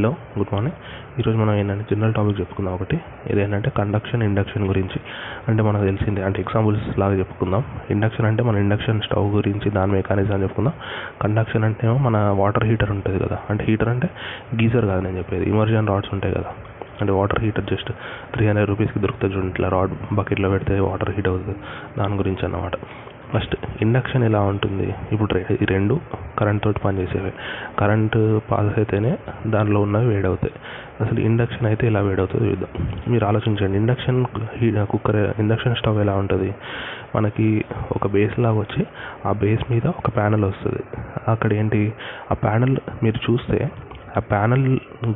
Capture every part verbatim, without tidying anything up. Hello good morning. ఈరోజు మనం ఏంటంటే జనరల్ టాపిక్ చెప్పుకుందాం. ఒకటి ఏదేంటంటే కండక్షన్ ఇండక్షన్ గురించి. అంటే మనకు తెలిసిందే, అంటే ఎగ్జాంపుల్స్ లాగా చెప్పుకుందాం. ఇండక్షన్ అంటే మన ఇండక్షన్ స్టవ్ గురించి, దాని మెకానిజం చెప్పుకుందాం. కండక్షన్ అంటే మన వాటర్ హీటర్ ఉంటుంది కదా, అంటే హీటర్ అంటే గీజర్ కాదు నేను చెప్పేది, ఇమర్జన్ రాడ్స్ ఉంటాయి కదా, అంటే water heater just three hundred రూపీస్కి దొరుకుతుంది చూడండి, ఇట్లా రాడ్ బకెట్లో పెడితే వాటర్ హీట్ అవుతుంది, దాని గురించి అన్నమాట. ఫస్ట్ ఇండక్షన్ ఎలా ఉంటుంది, ఇప్పుడు ఈ రెండు కరెంట్ తోటి పనిచేసేవి, కరెంటు పాస్ అయితేనే దానిలో ఉన్నవి వేడవుతాయి. అసలు ఇండక్షన్ అయితే ఎలా వేడవుతుందో చూద్దాం. మీరు ఆలోచించండి, ఇండక్షన్ కుక్కర్ ఇండక్షన్ స్టవ్ ఎలా ఉంటుంది, మనకి ఒక బేస్ లాగా వచ్చి ఆ బేస్ మీద ఒక ప్యానెల్ వస్తుంది. అక్కడ ఏంటి ఆ ప్యానెల్ మీరు చూస్తే ఆ ప్యానెల్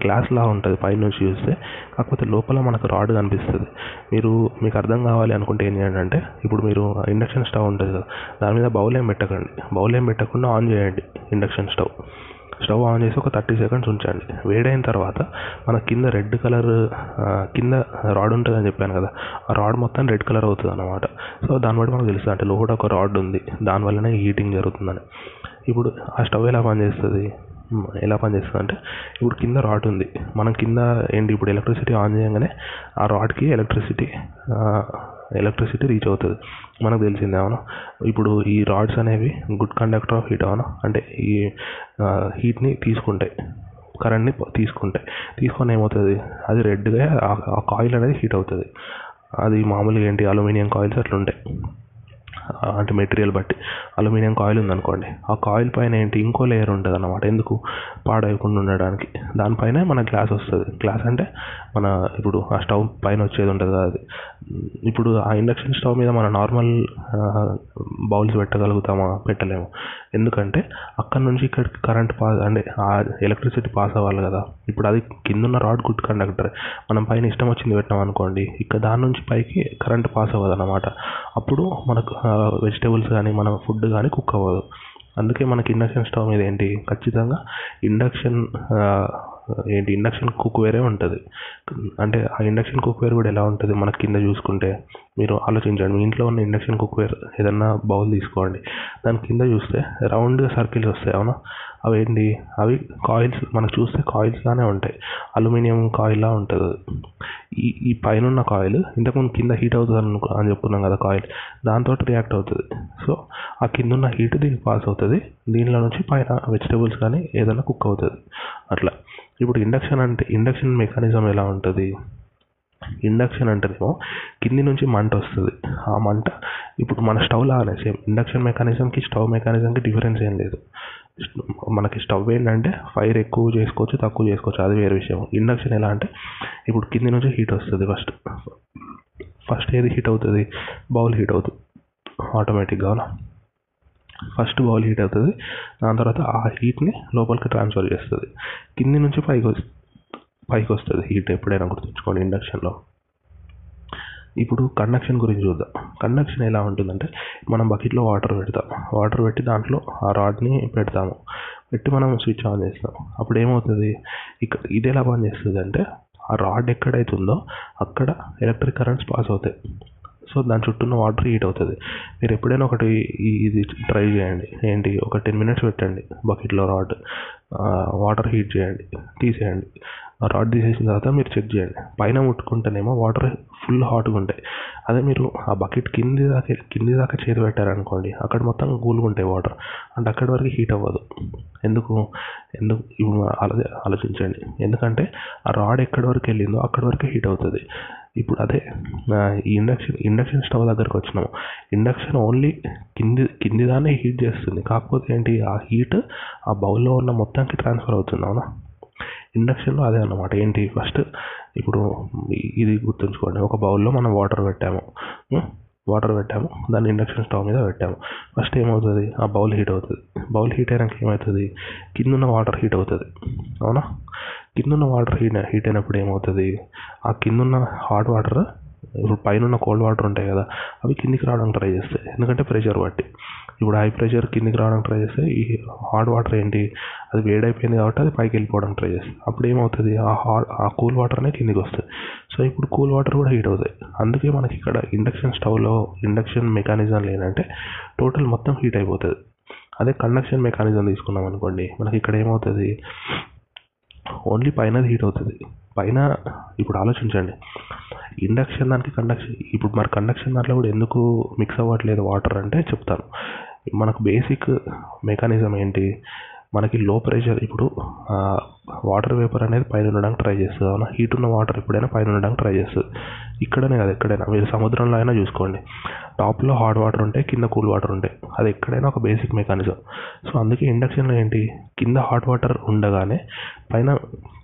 గ్లాస్ లాగా ఉంటుంది పైనుంచి చూస్తే, కాకపోతే లోపల మనకు రాడ్ కనిపిస్తుంది. మీరు మీకు అర్థం కావాలి అనుకుంటే ఏం చేయండి అంటే, ఇప్పుడు మీరు ఇండక్షన్ స్టవ్ ఉంటుంది కదా, దాని మీద బౌల్ ఏం పెట్టకండి, బౌల్ ఏం పెట్టకుండా ఆన్ చేయండి ఇండక్షన్ స్టవ్. స్టవ్ ఆన్ చేసి ఒక థర్టీ సెకండ్స్ ఉంచండి. వేడైన తర్వాత మన కింద రెడ్ కలర్ కింద రాడ్ ఉంటుంది అని చెప్పాను కదా, ఆ రాడ్ మొత్తం రెడ్ కలర్ అవుతుంది అన్నమాట. సో దాన్ని బట్టి మనకు తెలుస్తుంది అంటే లోపల ఒక రాడ్ ఉంది, దానివల్లనే హీటింగ్ జరుగుతుందని. ఇప్పుడు ఆ స్టవ్ ఎలా పనిచేస్తుంది ఎలా పనిచేస్తుంది అంటే, ఇప్పుడు కింద రాడ్ ఉంది, మనం కింద ఏంటి ఇప్పుడు ఎలక్ట్రిసిటీ ఆన్ చేయగానే ఆ రాడ్కి ఎలక్ట్రిసిటీ ఎలక్ట్రిసిటీ రీచ్ అవుతుంది, మనకు తెలిసిందే అవునా. ఇప్పుడు ఈ రాడ్స్ అనేవి గుడ్ కండక్టర్ ఆఫ్ హీట్ అవునా, అంటే ఈ హీట్ని తీసుకుంటాయి, కరెంట్ని తీసుకుంటాయి, తీసుకొని ఏమవుతుంది అది రెడ్గా ఆ కాయిల్ అనేది హీట్ అవుతుంది. అది మామూలుగా ఏంటి అల్యూమినియం కాయిల్స్ అట్లా ఉంటాయి, అంటే మెటీరియల్ బట్టి. అల్యూమినియం కాయిల్ ఉందనుకోండి, ఆ కాయిల్ పైన ఏంటి ఇంకో లేయర్ ఉంటుంది అన్నమాట, ఎందుకు పాడైకుండా ఉండడానికి. దానిపైన మన గ్లాస్ వస్తుంది, గ్లాస్ అంటే మన ఇప్పుడు ఆ స్టవ్ పైన వచ్చేది ఉంటుంది కదా అది. ఇప్పుడు ఆ ఇండక్షన్ స్టవ్ మీద మన నార్మల్ బౌల్స్ పెట్టగలుగుతామా, పెట్టలేము, ఎందుకంటే అక్కడ నుంచి ఇక్కడికి కరెంట్ పాస్ అంటే ఆ ఎలక్ట్రిసిటీ పాస్ అవ్వాలి కదా. ఇప్పుడు అది కిందున్న రాడ్ గుడ్ కండక్టర్, మనం పైన ఇష్టం వచ్చింది పెట్టాం అనుకోండి, ఇక్కడ దాని నుంచి పైకి కరెంట్ పాస్ అవ్వదు అన్నమాట. అప్పుడు మనకు వెజిటేబుల్స్ కానీ మన ఫుడ్ కానీ కుక్ అవ్వదు. అందుకే మనకి ఇండక్షన్ స్టవ్ మీద ఏంటి ఖచ్చితంగా ఇండక్షన్ ఏంటి ఇండక్షన్ కుక్ వేరే ఉంటుంది. అంటే ఆ ఇండక్షన్ కుక్ వేర్ కూడా ఎలా ఉంటుంది మనకి కింద చూసుకుంటే, మీరు ఆలోచించండి, మీ ఇంట్లో ఉన్న ఇండక్షన్ కుక్ వేర్ ఏదన్నా బౌల్ తీసుకోండి, దాని కింద చూస్తే రౌండ్గా సర్కిల్స్ వస్తాయి అవునా, అవి ఏంటి అవి కాయిల్స్, మనకు చూస్తే కాయిల్స్లానే ఉంటాయి, అల్యూమినియం కాయిల్లా ఉంటుంది. ఈ ఈ పైన ఉన్న కాయిల్ ఇంతకుముందు కింద హీట్ అవుతుంది అనుకో అని చెప్పుకున్నాం కదా, కాయిల్ దాంతో రియాక్ట్ అవుతుంది. సో ఆ కింద ఉన్న హీట్ దీనికి పాస్ అవుతుంది, దీనిలో నుంచి పైన వెజిటేబుల్స్ కానీ ఏదైనా కుక్ అవుతుంది అట్లా. ఇప్పుడు ఇండక్షన్ అంటే ఇండక్షన్ మెకానిజం ఎలా ఉంటుంది, ఇండక్షన్ అంటేనేమో కింది నుంచి మంట వస్తుంది, ఆ మంట ఇప్పుడు మన స్టవ్ లాగానే సేమ్. ఇండక్షన్ మెకానిజంకి స్టవ్ మెకానిజంకి డిఫరెన్స్ ఏం లేదు. మనకి స్టవ్ ఏంటంటే ఫైర్ ఎక్కువ చేసుకోవచ్చు తక్కువ చేసుకోవచ్చు, అది వేరే విషయం. ఇండక్షన్ ఎలా అంటే ఇప్పుడు కింది నుంచి హీట్ వస్తుంది, ఫస్ట్ ఫస్ట్ ఏది హీట్ అవుతుంది, బౌల్ హీట్ అవుతుంది ఆటోమేటిక్గా, ఫస్ట్ బౌల్ హీట్ అవుతుంది, దాని తర్వాత ఆ హీట్ని లోపలికి ట్రాన్స్ఫర్ చేస్తుంది, కింది నుంచి పైకి వస్తుంది పైకి వస్తుంది హీట్. ఎప్పుడైనా గుర్తుంచుకోండి ఇండక్షన్లో. ఇప్పుడు కండక్షన్ గురించి చూద్దాం. కండక్షన్ ఎలా ఉంటుందంటే మనం బకెట్లో వాటర్ పెడతాం, వాటర్ పెట్టి దాంట్లో ఆ రాడ్ని పెడతాము, పెట్టి మనం స్విచ్ ఆన్ చేస్తాం. అప్పుడు ఏమవుతుంది ఇక్కడ ఇది ఎలా పని చేస్తుంది అంటే, ఆ రాడ్ ఎక్కడైతే ఉందో అక్కడ ఎలక్ట్రిక్ కరెంట్స్ పాస్ అవుతాయి, సో దాని చుట్టూ ఉన్న వాటర్ హీట్ అవుతుంది. మీరు ఎప్పుడైనా ఒకటి ఇది ట్రై చేయండి, ఏంటి ఒక టెన్ మినిట్స్ పెట్టండి బకెట్లో రాడ్, వాటర్ హీట్ చేయండి, తీసేయండి. రాడ్ తీసేసిన తర్వాత మీరు చెక్ చేయండి, పైన ముట్టుకుంటేనేమో వాటర్ ఫుల్ హాట్గా ఉంటాయి, అదే మీరు ఆ బకెట్ కింది దాకా కింది దాకా చేతి పెట్టారనుకోండి అక్కడ మొత్తం కూల్గా ఉంటాయి వాటర్, అంటే అక్కడి వరకు హీట్ అవ్వదు. ఎందుకు ఎందుకు అలాగే ఆలోచించండి, ఎందుకంటే ఆ రాడ్ ఎక్కడి వరకు వెళ్ళిందో అక్కడి వరకు హీట్ అవుతుంది. ఇప్పుడు అదే ఈ ఇండక్షన్ ఇండక్షన్ స్టవ్ దగ్గరకు వచ్చినాము, ఇండక్షన్ ఓన్లీ కింది కింది దాన్ని హీట్ చేస్తుంది, కాకపోతే ఏంటి ఆ హీట్ ఆ బౌల్లో ఉన్న మొత్తానికి ట్రాన్స్ఫర్ అవుతుంది అవునా. ఇండక్షన్లో అదే అన్నమాట, ఏంటి ఫస్ట్ ఇప్పుడు ఇది గుర్తుంచుకోండి, ఒక బౌల్లో మనం వాటర్ పెట్టాము వాటర్ పెట్టాము దాన్ని ఇండక్షన్ స్టవ్ మీద పెట్టాము, ఫస్ట్ ఏమవుతుంది ఆ బౌల్ హీట్ అవుతుంది, బౌల్ హీట్ అయినాక ఏమవుతుంది కిందున్న వాటర్ హీట్ అవుతుంది అవునా. కిందున్న వాటర్ హీట్ హీట్ అయినప్పుడు ఏమవుతుంది ఆ కిందున్న హాట్ వాటర్, ఇప్పుడు పైన కోల్డ్ వాటర్ ఉంటాయి కదా అవి కిందికి రావడానికి ట్రై చేస్తాయి, ఎందుకంటే ప్రెషర్ బట్టి. ఇప్పుడు హై ప్రెషర్ కిందికి రావడానికి ట్రై చేస్తే ఈ హాట్ వాటర్ ఏంటి అది వేడైపోయింది కాబట్టి అది పైకి వెళ్ళిపోవడానికి ట్రై చేస్తుంది, అప్పుడు ఏమవుతుంది ఆ హాట్ ఆ కూల్ వాటర్నే కిందికి వస్తుంది. సో ఇప్పుడు కూల్ వాటర్ కూడా హీట్ అవుతాయి. అందుకే మనకి ఇక్కడ ఇండక్షన్ స్టవ్లో ఇండక్షన్ మెకానిజం ఏంటంటే టోటల్ మొత్తం హీట్ అయిపోతుంది. అదే కండక్షన్ మెకానిజం తీసుకున్నాం అనుకోండి, మనకి ఇక్కడ ఏమవుతుంది ఓన్లీ పైన హీట్ అవుతుంది. పైన ఇప్పుడు ఆలోచించండి, ఇండక్షన్ దానికి కండక్షన్, ఇప్పుడు మరి కండక్షన్ దాంట్లో కూడా ఎందుకు మిక్స్ అవ్వట్లేదు వాటర్ అంటే చెప్తాను. మనకు బేసిక్ మెకానిజం ఏంటి, మనకి లో ప్రెషర్, ఇప్పుడు వాటర్ వేపర్ అనేది పైన ఉండడానికి ట్రై చేస్తుంది అవునా, హీట్ ఉన్న వాటర్ ఎప్పుడైనా పైన ఉండడానికి ట్రై చేస్తుంది. ఇక్కడనే కాదు, ఎక్కడైనా మీరు సముద్రంలో అయినా చూసుకోండి, టాప్లో హాట్ వాటర్ ఉంటాయి, కింద కూల్ వాటర్ ఉంటాయి. అది ఎక్కడైనా ఒక బేసిక్ మెకానిజం. సో అందుకే ఇండక్షన్లో ఏంటి, కింద హాట్ వాటర్ ఉండగానే పైన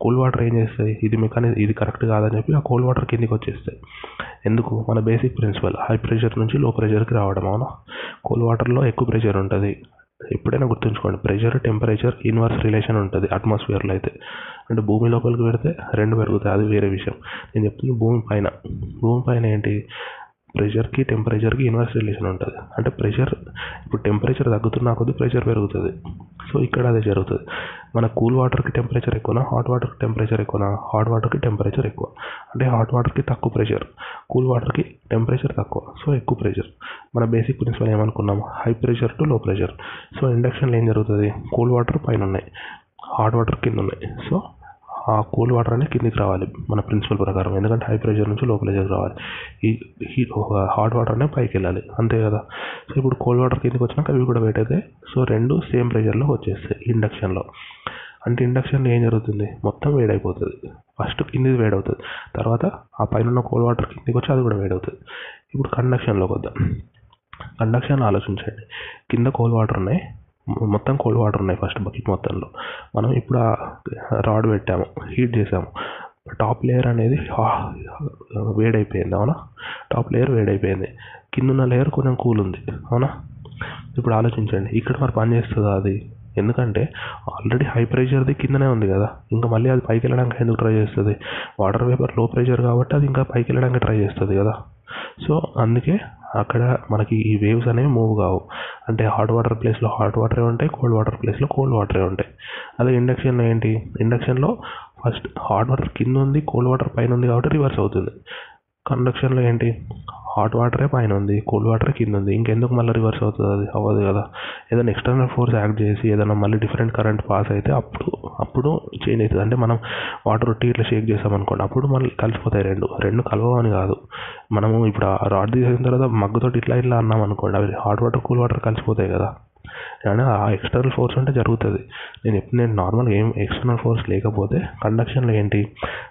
కూల్ వాటర్ ఏం చేస్తాయి, ఇది మెకానిజం ఇది కరెక్ట్ కాదని చెప్పి ఆ కూల్ వాటర్ కిందికి వచ్చేస్తాయి. ఎందుకు, మన బేసిక్ ప్రిన్సిపల్ హై ప్రెషర్ నుంచి లో ప్రెషర్కి రావడం అవునా. కూల్ వాటర్లో ఎక్కువ ప్రెషర్ ఉంటుంది. ఎప్పుడైనా గుర్తుంచుకోండి, ప్రెషర్ టెంపరేచర్ ఇన్వర్స్ రిలేషన్ ఉంటుంది అట్మాస్ఫియర్లో. అయితే అంటే భూమి లోపలికి పెడితే రెండు పెరుగుతాయి, అది వేరే విషయం. నేను చెప్తున్నా భూమి పైన, భూమి పైన ఏంటి ప్రెషర్కి టెంపరేచర్కి ఇన్వర్స్ రిలేషన్ ఉంటుంది. అంటే ప్రెషర్ ఇప్పుడు టెంపరేచర్ తగ్గుతున్నా కొద్ది ప్రెషర్ పెరుగుతుంది. సో ఇక్కడ అదే జరుగుతుంది. మన కూల్ వాటర్కి టెంపరేచర్ ఎక్కువనా, హాట్ వాటర్కి టెంపరేచర్ ఎక్కువనా, హాట్ వాటర్కి టెంపరేచర్ ఎక్కువ. అంటే హాట్ వాటర్కి తక్కువ ప్రెషర్, కూల్ వాటర్కి టెంపరేచర్ తక్కువ, సో ఎక్కువ ప్రెషర్. మన బేసిక్ ప్రిన్సిపల్ ఏమనుకున్నాం, high pressure to low pressure. So ఇండక్షన్లో ఏం జరుగుతుంది, కూల్ వాటర్ పైన ఉన్నాయి, హాట్ వాటర్ కింద ఉన్నాయి. సో ఆ కూల్ వాటర్ అనేది కిందికి రావాలి మన ప్రిన్సిపల్ ప్రకారం, ఎందుకంటే హై ప్రెషర్ నుంచి లో ప్రెషర్కి రావాలి. ఈ హీట్ హాట్ వాటర్ అనేది పైకి వెళ్ళాలి అంతే కదా. సో ఇప్పుడు కూల్ వాటర్ కిందికి వచ్చినాక అవి కూడా వెయిట్ అవుతాయి. సో రెండు సేమ్ ప్రెషర్లో వచ్చేస్తాయి ఇండక్షన్లో. అంటే ఇండక్షన్లో ఏం జరుగుతుంది, మొత్తం వేడైపోతుంది. ఫస్ట్ కిందిది వేడవుతుంది, తర్వాత ఆ పైన కూల్ వాటర్ కిందికి వచ్చి అది కూడా వేడవుతుంది. ఇప్పుడు కండక్షన్లోకి వద్దాం. కండక్షన్ ఆలోచించండి, కింద కూల్ వాటర్ ఉన్నాయి, మొత్తం కోల్డ్ వాటర్ ఉన్నాయి ఫస్ట్ బకెట్ మొత్తంలో. మనం ఇప్పుడు రాడ్ పెట్టాము, హీట్ చేసాము, టాప్ లేయర్ అనేది వేడైపోయింది అవునా, టాప్ లేయర్ వేడైపోయింది, కిందున్న లేయర్ కొంచెం కూల్ ఉంది అవునా. ఇప్పుడు ఆలోచించండి, ఇక్కడ మరి పని చేస్తుందా అది, ఎందుకంటే ఆల్రెడీ హై ప్రెషర్ది కిందనే ఉంది కదా, ఇంకా మళ్ళీ అది పైకి వెళ్ళడానికి ఎందుకు ట్రై చేస్తుంది, వాటర్ వేపర్ లో ప్రెషర్ కాబట్టి అది ఇంకా పైకి వెళ్ళడానికి ట్రై చేస్తుంది కదా. సో అందుకే అక్కడ మనకి ఈ వేవ్స్ అనేవి మూవ్ కావు. అంటే హాట్ వాటర్ ప్లేస్లో హాట్ వాటరే ఉంటాయి, కోల్డ్ వాటర్ ప్లేస్లో కోల్డ్ వాటరే ఉంటాయి. అదే ఇండక్షన్లో ఏంటి, ఇండక్షన్లో ఫస్ట్ హాట్ వాటర్ కింద ఉంది, కోల్డ్ వాటర్ పైన ఉంది కాబట్టి రివర్స్ అవుతుంది. కండక్షన్లో ఏంటి, హాట్ వాటరే పైన ఉంది, కోల్డ్ వాటరే కింద ఉంది, ఇంకెందుకు మళ్ళీ రివర్స్ అవుతుంది, అది అవ్వదు కదా. ఏదైనా ఎక్స్టర్నల్ ఫోర్స్ యాక్ట్ చేసి ఏదైనా మళ్ళీ డిఫరెంట్ కరెంట్ పాస్ అయితే అప్పుడు అప్పుడు చేంజ్ అవుతుంది. అంటే మనం వాటర్ రొట్టి ఇట్లా షేక్ చేసామనుకోండి, అప్పుడు మళ్ళీ కలిసిపోతాయి రెండు. రెండు కలవని కాదు, మనము ఇప్పుడు రాడ్ తీసేసిన తర్వాత మగ్గుతో ఇట్లా ఇట్లా అన్నాం అనుకోండి, అవి హాట్ వాటర్ కూల్ వాటర్ కలిసిపోతాయి కదా. కానీ ఆ ఎక్స్టర్నల్ ఫోర్స్ అంటే జరుగుతుంది. నేను ఎప్పుడు నేను నార్మల్గా ఏం ఎక్స్టర్నల్ ఫోర్స్ లేకపోతే కండక్షన్లో ఏంటి,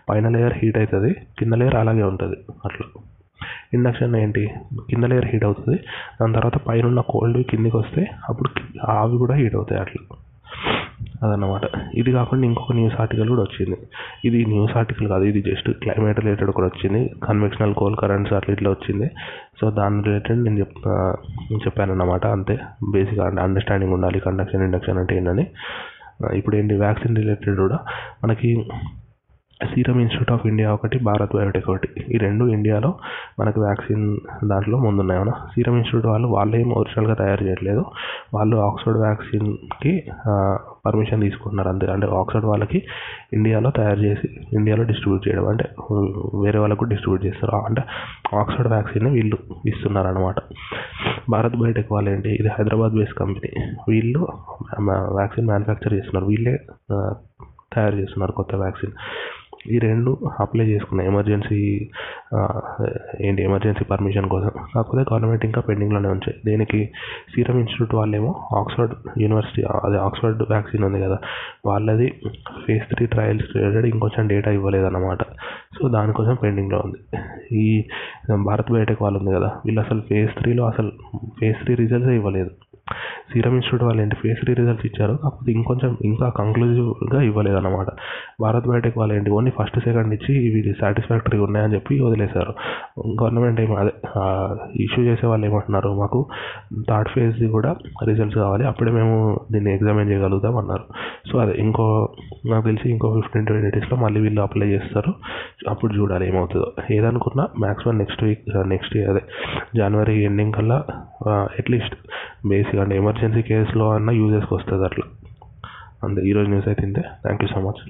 పైన లేయర్ హీట్ అవుతుంది, కింద లేయర్ అలాగే ఉంటుంది. అట్లా ఇండక్షన్ ఏంటి, కింద లేయర్ హీట్ అవుతుంది, దాని తర్వాత పైన ఉన్న కోల్డ్ కిందికి వస్తే అప్పుడు అవి కూడా హీట్ అవుతాయి. అట్లా అదన్నమాట. ఇది కాకుండా ఇంకొక న్యూస్ ఆర్టికల్ కూడా వచ్చింది. ఇది న్యూస్ ఆర్టికల్ కాదు, ఇది జస్ట్ క్లైమేట్ రిలేటెడ్ కూడా వచ్చింది, కన్వెక్షనల్ కోల్ కరెంట్స్ అట్లా ఇట్లా వచ్చింది. సో దాని రిలేటెడ్ నేను చెప్తా చెప్పాను అన్నమాట. అంతే బేసిక్ అండర్స్టాండింగ్ ఉండాలి కండక్షన్ ఇండక్షన్ అంటే ఏంటని. ఇప్పుడు ఏంటి వ్యాక్సిన్ రిలేటెడ్ కూడా మనకి సీరమ్ ఇన్స్టిట్యూట్ ఆఫ్ ఇండియా ఒకటి, భారత్ బయోటెక్ ఒకటి, ఈ రెండు ఇండియాలో మనకు వ్యాక్సిన్ దాంట్లో ముందున్నాయి అవునా. సీరమ్ ఇన్స్టిట్యూట్ వాళ్ళు వాళ్ళేం ఒరిజినల్గా తయారు చేయట్లేదు, వాళ్ళు ఆక్స్ఫర్డ్ వ్యాక్సిన్కి పర్మిషన్ తీసుకుంటున్నారు అంతే. అంటే ఆక్స్ఫర్డ్ వాళ్ళకి ఇండియాలో తయారు చేసి ఇండియాలో డిస్ట్రిబ్యూట్ చేయడం, అంటే వేరే వాళ్ళకు డిస్ట్రిబ్యూట్ చేస్తారు. అంటే ఆక్స్ఫర్డ్ వ్యాక్సిన్ వీళ్ళు ఇస్తున్నారు అనమాట. భారత్ బయోటెక్ వాళ్ళు ఏంటి, ఇది హైదరాబాద్ బేస్డ్ కంపెనీ, వీళ్ళు వ్యాక్సిన్ మ్యానుఫ్యాక్చర్ చేస్తున్నారు, వీళ్ళే తయారు చేస్తున్నారు కొత్త వ్యాక్సిన్. ఈ రెండు అప్లై చేసుకున్నాయి ఎమర్జెన్సీ ఏంటి ఎమర్జెన్సీ పర్మిషన్ కోసం, కాకపోతే గవర్నమెంట్ ఇంకా పెండింగ్లోనే ఉంచాయి. దీనికి సీరమ్ ఇన్స్టిట్యూట్ వాళ్ళేమో ఆక్స్ఫర్డ్ యూనివర్సిటీ, అది ఆక్స్ఫర్డ్ వ్యాక్సిన్ ఉంది కదా, వాళ్ళది ఫేజ్ త్రీ ట్రయల్స్ రిలేటెడ్ ఇంకొంచెం డేటా ఇవ్వలేదన్నమాట. సో దానికోసం పెండింగ్లో ఉంది. ఈ భారత్ బయోటెక్ వాళ్ళు ఉంది కదా, వీళ్ళు అసలు ఫేజ్ త్రీలో అసలు ఫేజ్ త్రీ రిజల్ట్సే ఇవ్వలేదు. సీరమ్ ఇన్స్టిట్యూట్ వాళ్ళు ఏంటి ఫేజ్ త్రీ రిజల్ట్స్ ఇచ్చారు, కాకపోతే ఇంకొంచెం ఇంకా కంక్లూజివ్గా ఇవ్వలేదు అన్నమాట. భారత్ బయోటెక్ వాళ్ళు ఏంటి ఓన్లీ ఫస్ట్ సెకండ్ ఇచ్చి ఇవి సాటిస్ఫాక్టరీగా ఉన్నాయని చెప్పి వదిలేశారు. గవర్నమెంట్ ఏమో అదే ఇష్యూ చేసే వాళ్ళు ఏమంటున్నారు, మాకు థర్డ్ ఫేజ్ కూడా రిజల్ట్స్ కావాలి, అప్పుడే మేము దీన్ని ఎగ్జామిన్ చేయగలుగుతాం అన్నారు. సో అదే ఇంకో నాకు తెలిసి ఇంకో ఫిఫ్టీన్ ట్వంటీ డేస్లో మళ్ళీ వీళ్ళు అప్లై చేస్తారు, అప్పుడు చూడాలి ఏమవుతుందో. ఏదనుకున్నా maximum next week next year అదే జనవరి ఎండింగ్ కల్లా అట్లీస్ట్ బేసిక్ అంటే ఎమర్జెన్సీ కేసులో అన్న యూజెస్కి వస్తుంది. అట్లా అంతే. ఈరోజు న్యూస్ అయితే ఇంతే. Thank you so much.